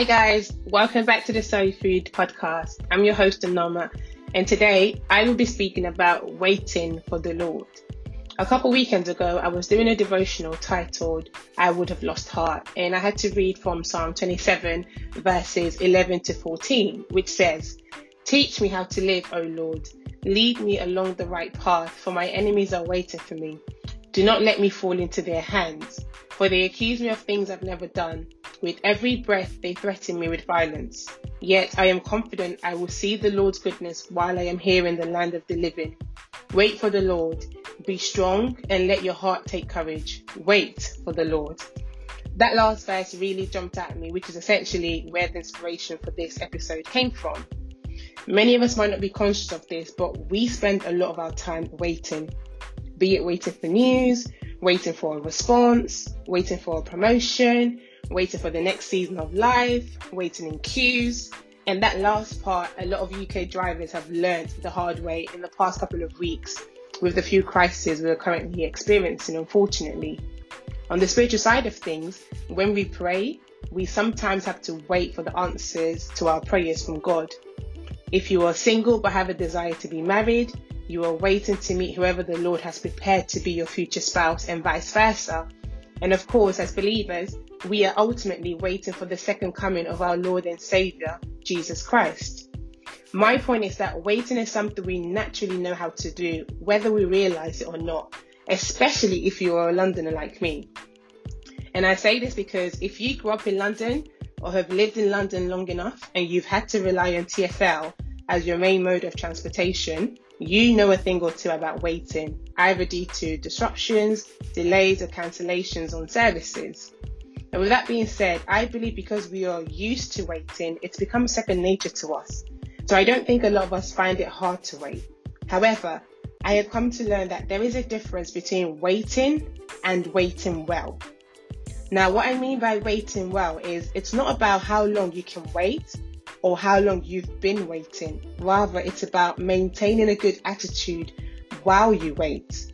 Hi guys, welcome back to the Soul Food Podcast. I'm your host Anoma, and today I will be speaking about waiting for the Lord. A couple weekends ago, I was doing a devotional titled, I Would Have Lost Heart, and I had to read from Psalm 27 verses 11 to 14, which says, Teach me how to live, O Lord. Lead me along the right path, for my enemies are waiting for me. Do not let me fall into their hands, for they accuse me of things I've never done. With every breath, they threaten me with violence. Yet I am confident I will see the Lord's goodness while I am here in the land of the living. Wait for the Lord. Be strong and let your heart take courage. Wait for the Lord. That last verse really jumped at me, which is essentially where the inspiration for this episode came from. Many of us might not be conscious of this, but we spend a lot of our time waiting. Be it waiting for news, waiting for a response, waiting for a promotion, waiting for the next season of life, waiting in queues. And that last part, a lot of UK drivers have learned the hard way in the past couple of weeks with the few crises we're currently experiencing, unfortunately. On the spiritual side of things, when we pray, we sometimes have to wait for the answers to our prayers from God. If you are single but have a desire to be married, you are waiting to meet whoever the Lord has prepared to be your future spouse and vice versa. And of course, as believers, we are ultimately waiting for the second coming of our Lord and Saviour, Jesus Christ. My point is that waiting is something we naturally know how to do, whether we realise it or not, especially if you are a Londoner like me. And I say this because if you grew up in London or have lived in London long enough and you've had to rely on TFL as your main mode of transportation, you know a thing or two about waiting, either due to disruptions, delays or cancellations on services. And with that being said, I believe because we are used to waiting, it's become second nature to us. So I don't think a lot of us find it hard to wait. However, I have come to learn that there is a difference between waiting and waiting well. Now, what I mean by waiting well is it's not about how long you can wait or how long you've been waiting. Rather, it's about maintaining a good attitude while you wait.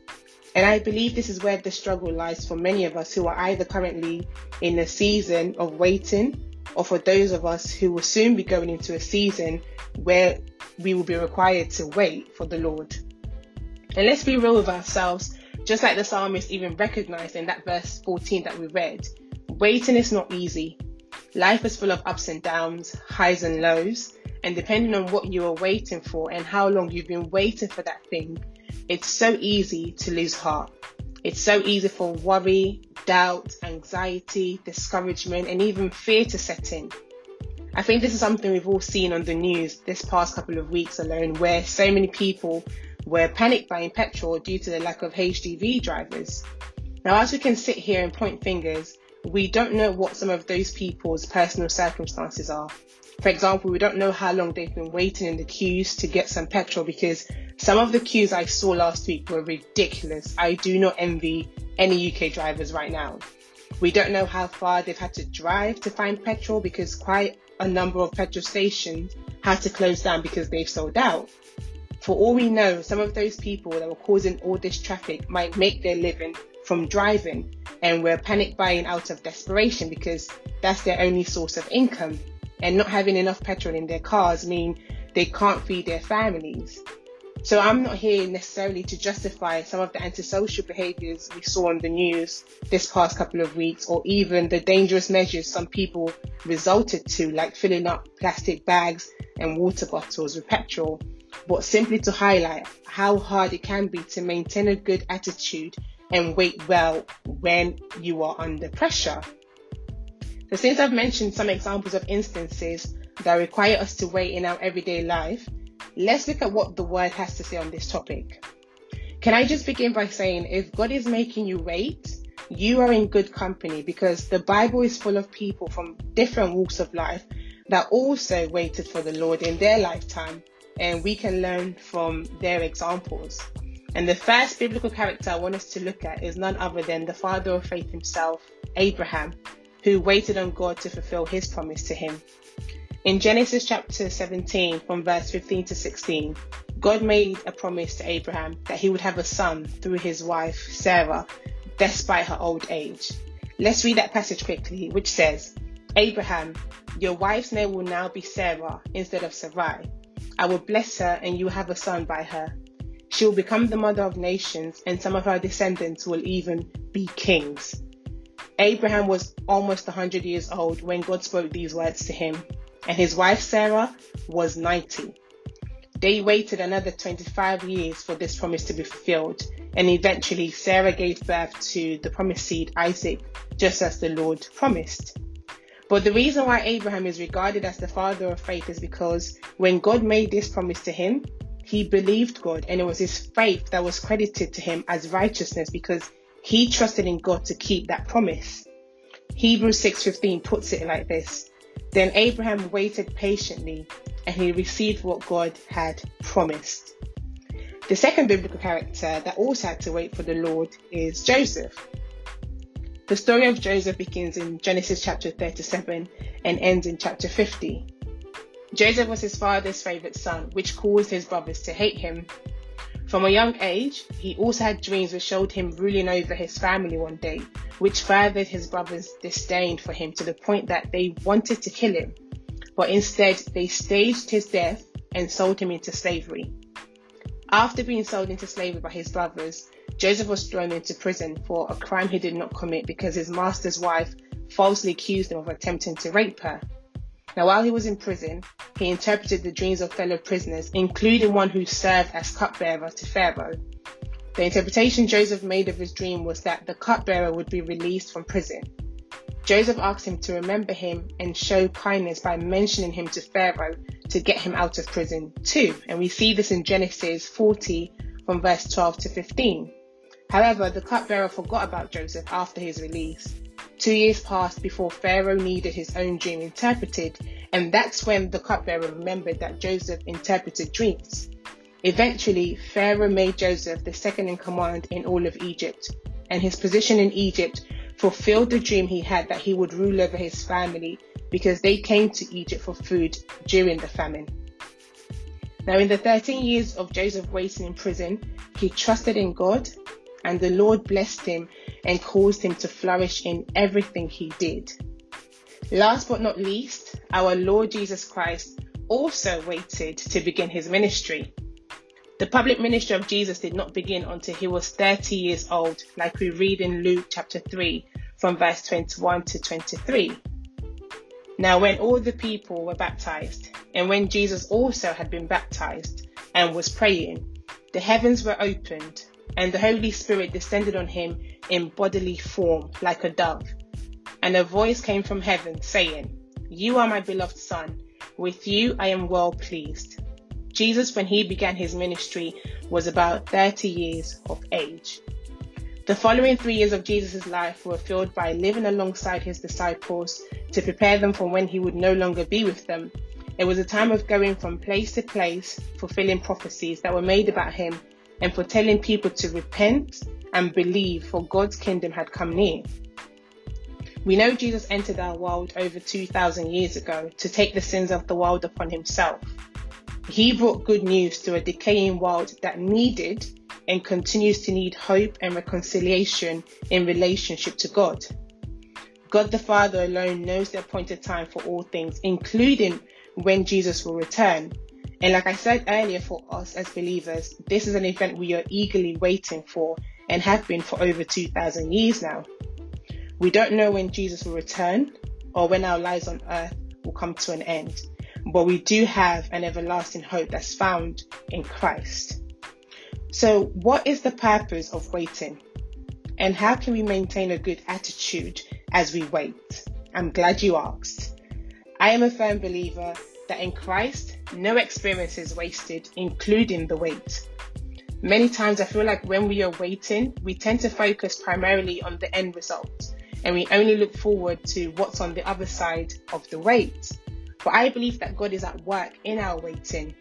And I believe this is where the struggle lies for many of us who are either currently in a season of waiting, or for those of us who will soon be going into a season where we will be required to wait for the Lord. And let's be real with ourselves, just like the psalmist even recognized in that verse 14 that we read, waiting is not easy. Life is full of ups and downs, highs and lows, and depending on what you are waiting for and how long you've been waiting for that thing, it's so easy to lose heart. It's so easy for worry, doubt, anxiety, discouragement, and even fear to set in. I think this is something we've all seen on the news this past couple of weeks alone, where so many people were panicked buying petrol due to the lack of HDV drivers. Now, as we can sit here and point fingers, we don't know what some of those people's personal circumstances are. For example, we don't know how long they've been waiting in the queues to get some petrol, because some of the queues I saw last week were ridiculous. I do not envy any UK drivers right now. We don't know how far they've had to drive to find petrol, because quite a number of petrol stations had to close down because they've sold out. For all we know, some of those people that were causing all this traffic might make their living from driving and were panic buying out of desperation because that's their only source of income. And not having enough petrol in their cars mean they can't feed their families. So I'm not here necessarily to justify some of the antisocial behaviours we saw on the news this past couple of weeks, or even the dangerous measures some people resorted to, like filling up plastic bags and water bottles with petrol, but simply to highlight how hard it can be to maintain a good attitude and wait well when you are under pressure. So since I've mentioned some examples of instances that require us to wait in our everyday life, let's look at what the word has to say on this topic. Can I just begin by saying, if God is making you wait, you are in good company, because the Bible is full of people from different walks of life that also waited for the Lord in their lifetime, and we can learn from their examples. And the first biblical character I want us to look at is none other than the father of faith himself, Abraham, who waited on God to fulfill his promise to him. In Genesis chapter 17, from verse 15 to 16, God made a promise to Abraham that he would have a son through his wife, Sarah, despite her old age. Let's read that passage quickly, which says, Abraham, your wife's name will now be Sarah instead of Sarai. I will bless her, and you will have a son by her. She will become the mother of nations, and some of her descendants will even be kings." Abraham was almost 100 years old when God spoke these words to him, and his wife Sarah was 90. They waited another 25 years for this promise to be fulfilled, and eventually Sarah gave birth to the promised seed Isaac, just as the Lord promised. But the reason why Abraham is regarded as the father of faith is because when God made this promise to him, he believed God, and it was his faith that was credited to him as righteousness because he trusted in God to keep that promise. Hebrews 6:15 puts it like this: "Then Abraham waited patiently, and he received what God had promised." The second biblical character that also had to wait for the Lord is Joseph. The story of Joseph begins in Genesis chapter 37 and ends in chapter 50. Joseph was his father's favourite son, which caused his brothers to hate him. From a young age, he also had dreams which showed him ruling over his family one day, which furthered his brothers' disdain for him to the point that they wanted to kill him. But instead, they staged his death and sold him into slavery. After being sold into slavery by his brothers, Joseph was thrown into prison for a crime he did not commit because his master's wife falsely accused him of attempting to rape her. Now, while he was in prison, he interpreted the dreams of fellow prisoners, including one who served as cupbearer to Pharaoh. The interpretation Joseph made of his dream was that the cupbearer would be released from prison. Joseph asked him to remember him and show kindness by mentioning him to Pharaoh to get him out of prison too. And we see this in Genesis 40 from verse 12 to 15. However, the cupbearer forgot about Joseph after his release. 2 years passed before Pharaoh needed his own dream interpreted, and that's when the cupbearer remembered that Joseph interpreted dreams. Eventually, Pharaoh made Joseph the second in command in all of Egypt, and his position in Egypt fulfilled the dream he had that he would rule over his family because they came to Egypt for food during the famine. Now, in the 13 years of Joseph waiting in prison, he trusted in God, and the Lord blessed him and caused him to flourish in everything he did. Last but not least, our Lord Jesus Christ also waited to begin his ministry. The public ministry of Jesus did not begin until he was 30 years old, like we read in Luke chapter 3 from verse 21 to 23. Now, when all the people were baptized, and when Jesus also had been baptized and was praying, the heavens were opened, and the Holy Spirit descended on him in bodily form like a dove. And a voice came from heaven saying, "You are my beloved Son, with you I am well pleased." Jesus, when he began his ministry, was about 30 years of age. The following 3 years of Jesus' life were filled by living alongside his disciples to prepare them for when he would no longer be with them. It was a time of going from place to place, fulfilling prophecies that were made about him and for telling people to repent and believe, for God's kingdom had come near. We know Jesus entered our world over 2,000 years ago to take the sins of the world upon himself. He brought good news to a decaying world that needed and continues to need hope and reconciliation in relationship to God. God the Father alone knows the appointed time for all things, including when Jesus will return. And like I said earlier, for us as believers, this is an event we are eagerly waiting for and have been for over 2,000 years now. We don't know when Jesus will return or when our lives on earth will come to an end, but we do have an everlasting hope that's found in Christ. So what is the purpose of waiting? And how can we maintain a good attitude as we wait? I'm glad you asked. I am a firm believer that in Christ, no experience is wasted, including the wait. Many times I feel like when we are waiting, we tend to focus primarily on the end result, and we only look forward to what's on the other side of the wait. But I believe that God is at work in our waiting.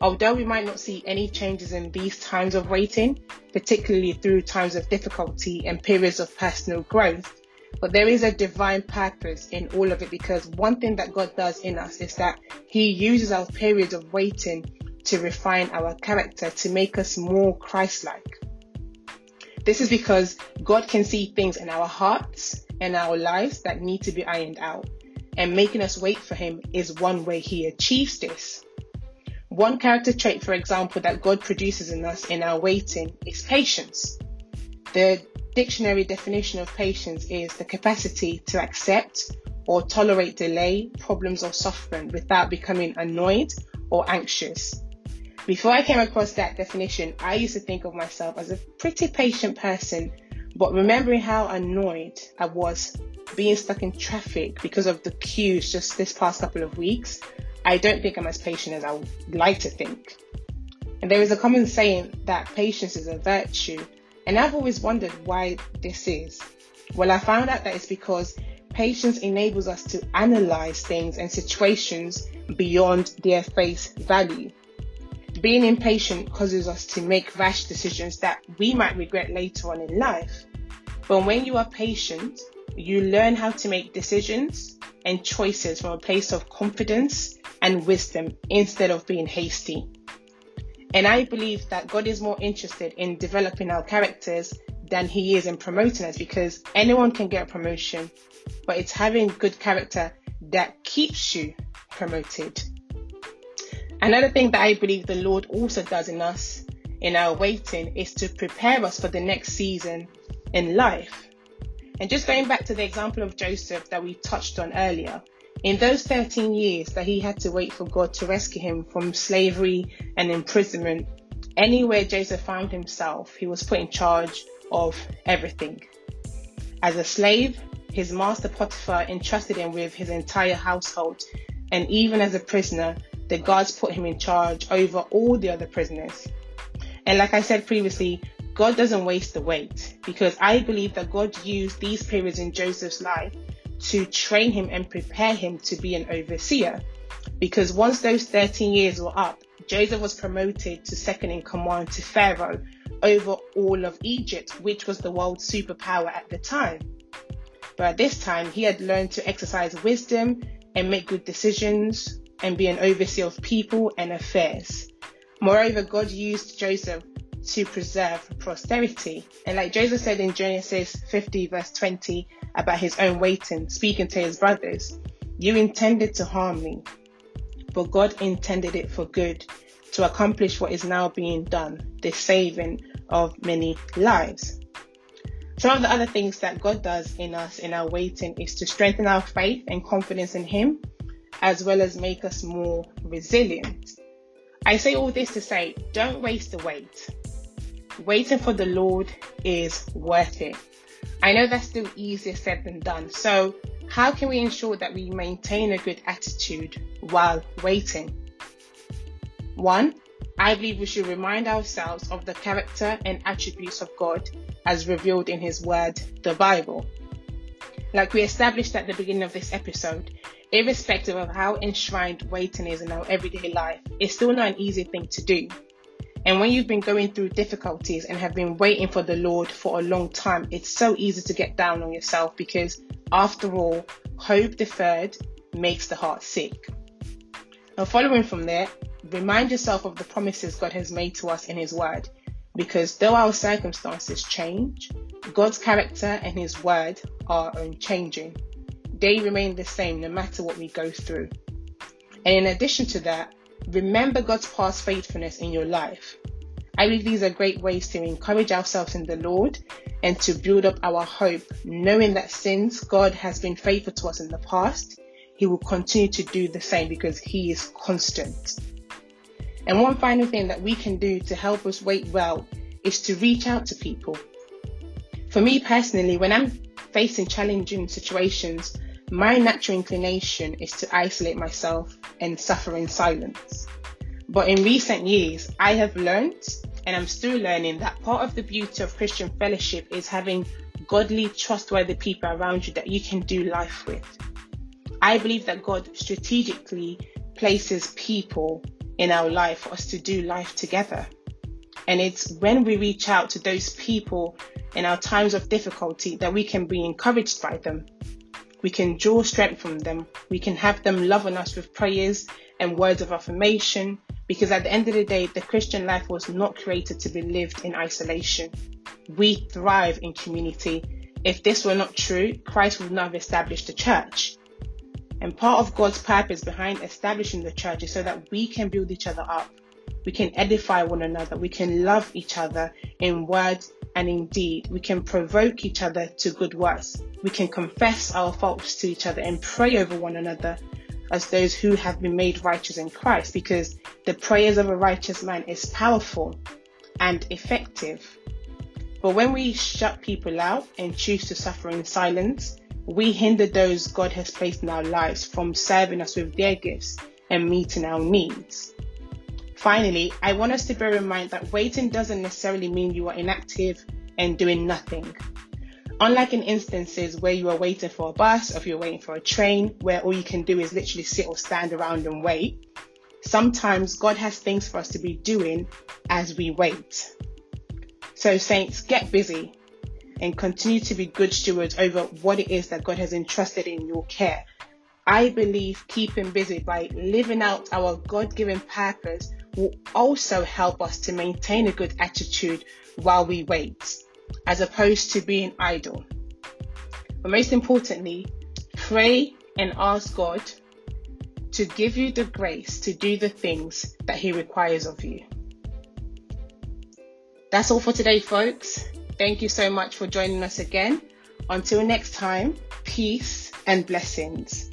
Although we might not see any changes in these times of waiting, particularly through times of difficulty and periods of personal growth, but there is a divine purpose in all of it, because one thing that God does in us is that he uses our periods of waiting to refine our character, to make us more Christ-like. This is because God can see things in our hearts and our lives that need to be ironed out. and making us wait for him is one way he achieves this. One character trait, for example, that God produces in us in our waiting is patience. The dictionary definition of patience is the capacity to accept or tolerate delay, problems or suffering without becoming annoyed or anxious. Before I came across that definition, I used to think of myself as a pretty patient person, but remembering how annoyed I was being stuck in traffic because of the queues just this past couple of weeks, I don't think I'm as patient as I would like to think. And there is a common saying that patience is a virtue, and I've always wondered why this is. Well, I found out that it's because patience enables us to analyze things and situations beyond their face value. Being impatient causes us to make rash decisions that we might regret later on in life. But when you are patient, you learn how to make decisions and choices from a place of confidence and wisdom instead of being hasty. And I believe that God is more interested in developing our characters than he is in promoting us, because anyone can get a promotion, but it's having good character that keeps you promoted. Another thing that I believe the Lord also does in us, in our waiting, is to prepare us for the next season in life. And just going back to the example of Joseph that we touched on earlier, in those 13 years that he had to wait for God to rescue him from slavery and imprisonment, anywhere Joseph found himself, he was put in charge of everything. As a slave, his master Potiphar entrusted him with his entire household, and even as a prisoner, the guards put him in charge over all the other prisoners. And like I said previously, God doesn't waste the wait, because I believe that God used these periods in Joseph's life to train him and prepare him to be an overseer. Because once those 13 years were up, Joseph was promoted to second in command to Pharaoh over all of Egypt, which was the world's superpower at the time. But at this time, he had learned to exercise wisdom and make good decisions, and be an overseer of people and affairs. Moreover, God used Joseph to preserve prosperity. And like Joseph said in Genesis 50 verse 20 about his own waiting, speaking to his brothers, "You intended to harm me, but God intended it for good, to accomplish what is now being done, the saving of many lives." Some of the other things that God does in us in our waiting is to strengthen our faith and confidence in him, as well as make us more resilient. I say all this to say, don't waste the wait. Waiting for the Lord is worth it. I know that's still easier said than done. So how can we ensure that we maintain a good attitude while waiting? 1, I believe we should remind ourselves of the character and attributes of God as revealed in his word, the Bible. Like we established at the beginning of this episode, irrespective of how enshrined waiting is in our everyday life, it's still not an easy thing to do. And when you've been going through difficulties and have been waiting for the Lord for a long time, it's so easy to get down on yourself, because after all, hope deferred makes the heart sick. Now, following from there, remind yourself of the promises God has made to us in his word, because though our circumstances change, God's character and his word are unchanging. They remain the same no matter what we go through. And in addition to that, remember God's past faithfulness in your life. I believe these are great ways to encourage ourselves in the Lord and to build up our hope, knowing that since God has been faithful to us in the past, he will continue to do the same, because he is constant. And one final thing that we can do to help us wait well is to reach out to people. For me personally, when I'm facing challenging situations, my natural inclination is to isolate myself and suffer in silence. But in recent years, I have learned, and I'm still learning, that part of the beauty of Christian fellowship is having godly, trustworthy people around you that you can do life with. I believe that God strategically places people in our life for us to do life together. And it's when we reach out to those people in our times of difficulty that we can be encouraged by them. We can draw strength from them. We can have them love on us with prayers and words of affirmation, because at the end of the day, the Christian life was not created to be lived in isolation. We thrive in community. If this were not true, Christ would not have established the church. And part of God's purpose behind establishing the church is so that we can build each other up. We can edify one another. We can love each other in word and in deed. We can provoke each other to good works. We can confess our faults to each other and pray over one another as those who have been made righteous in Christ, because the prayers of a righteous man is powerful and effective. But when we shut people out and choose to suffer in silence, we hinder those God has placed in our lives from serving us with their gifts and meeting our needs. Finally, I want us to bear in mind that waiting doesn't necessarily mean you are inactive and doing nothing. Unlike in instances where you are waiting for a bus, or if you're waiting for a train, where all you can do is literally sit or stand around and wait, sometimes God has things for us to be doing as we wait. So saints, get busy and continue to be good stewards over what it is that God has entrusted in your care. I believe keeping busy by living out our God-given purpose will also help us to maintain a good attitude while we wait, as opposed to being idle. But most importantly, pray and ask God to give you the grace to do the things that He requires of you. That's all for today, folks. Thank you so much for joining us again. Until next time, peace and blessings.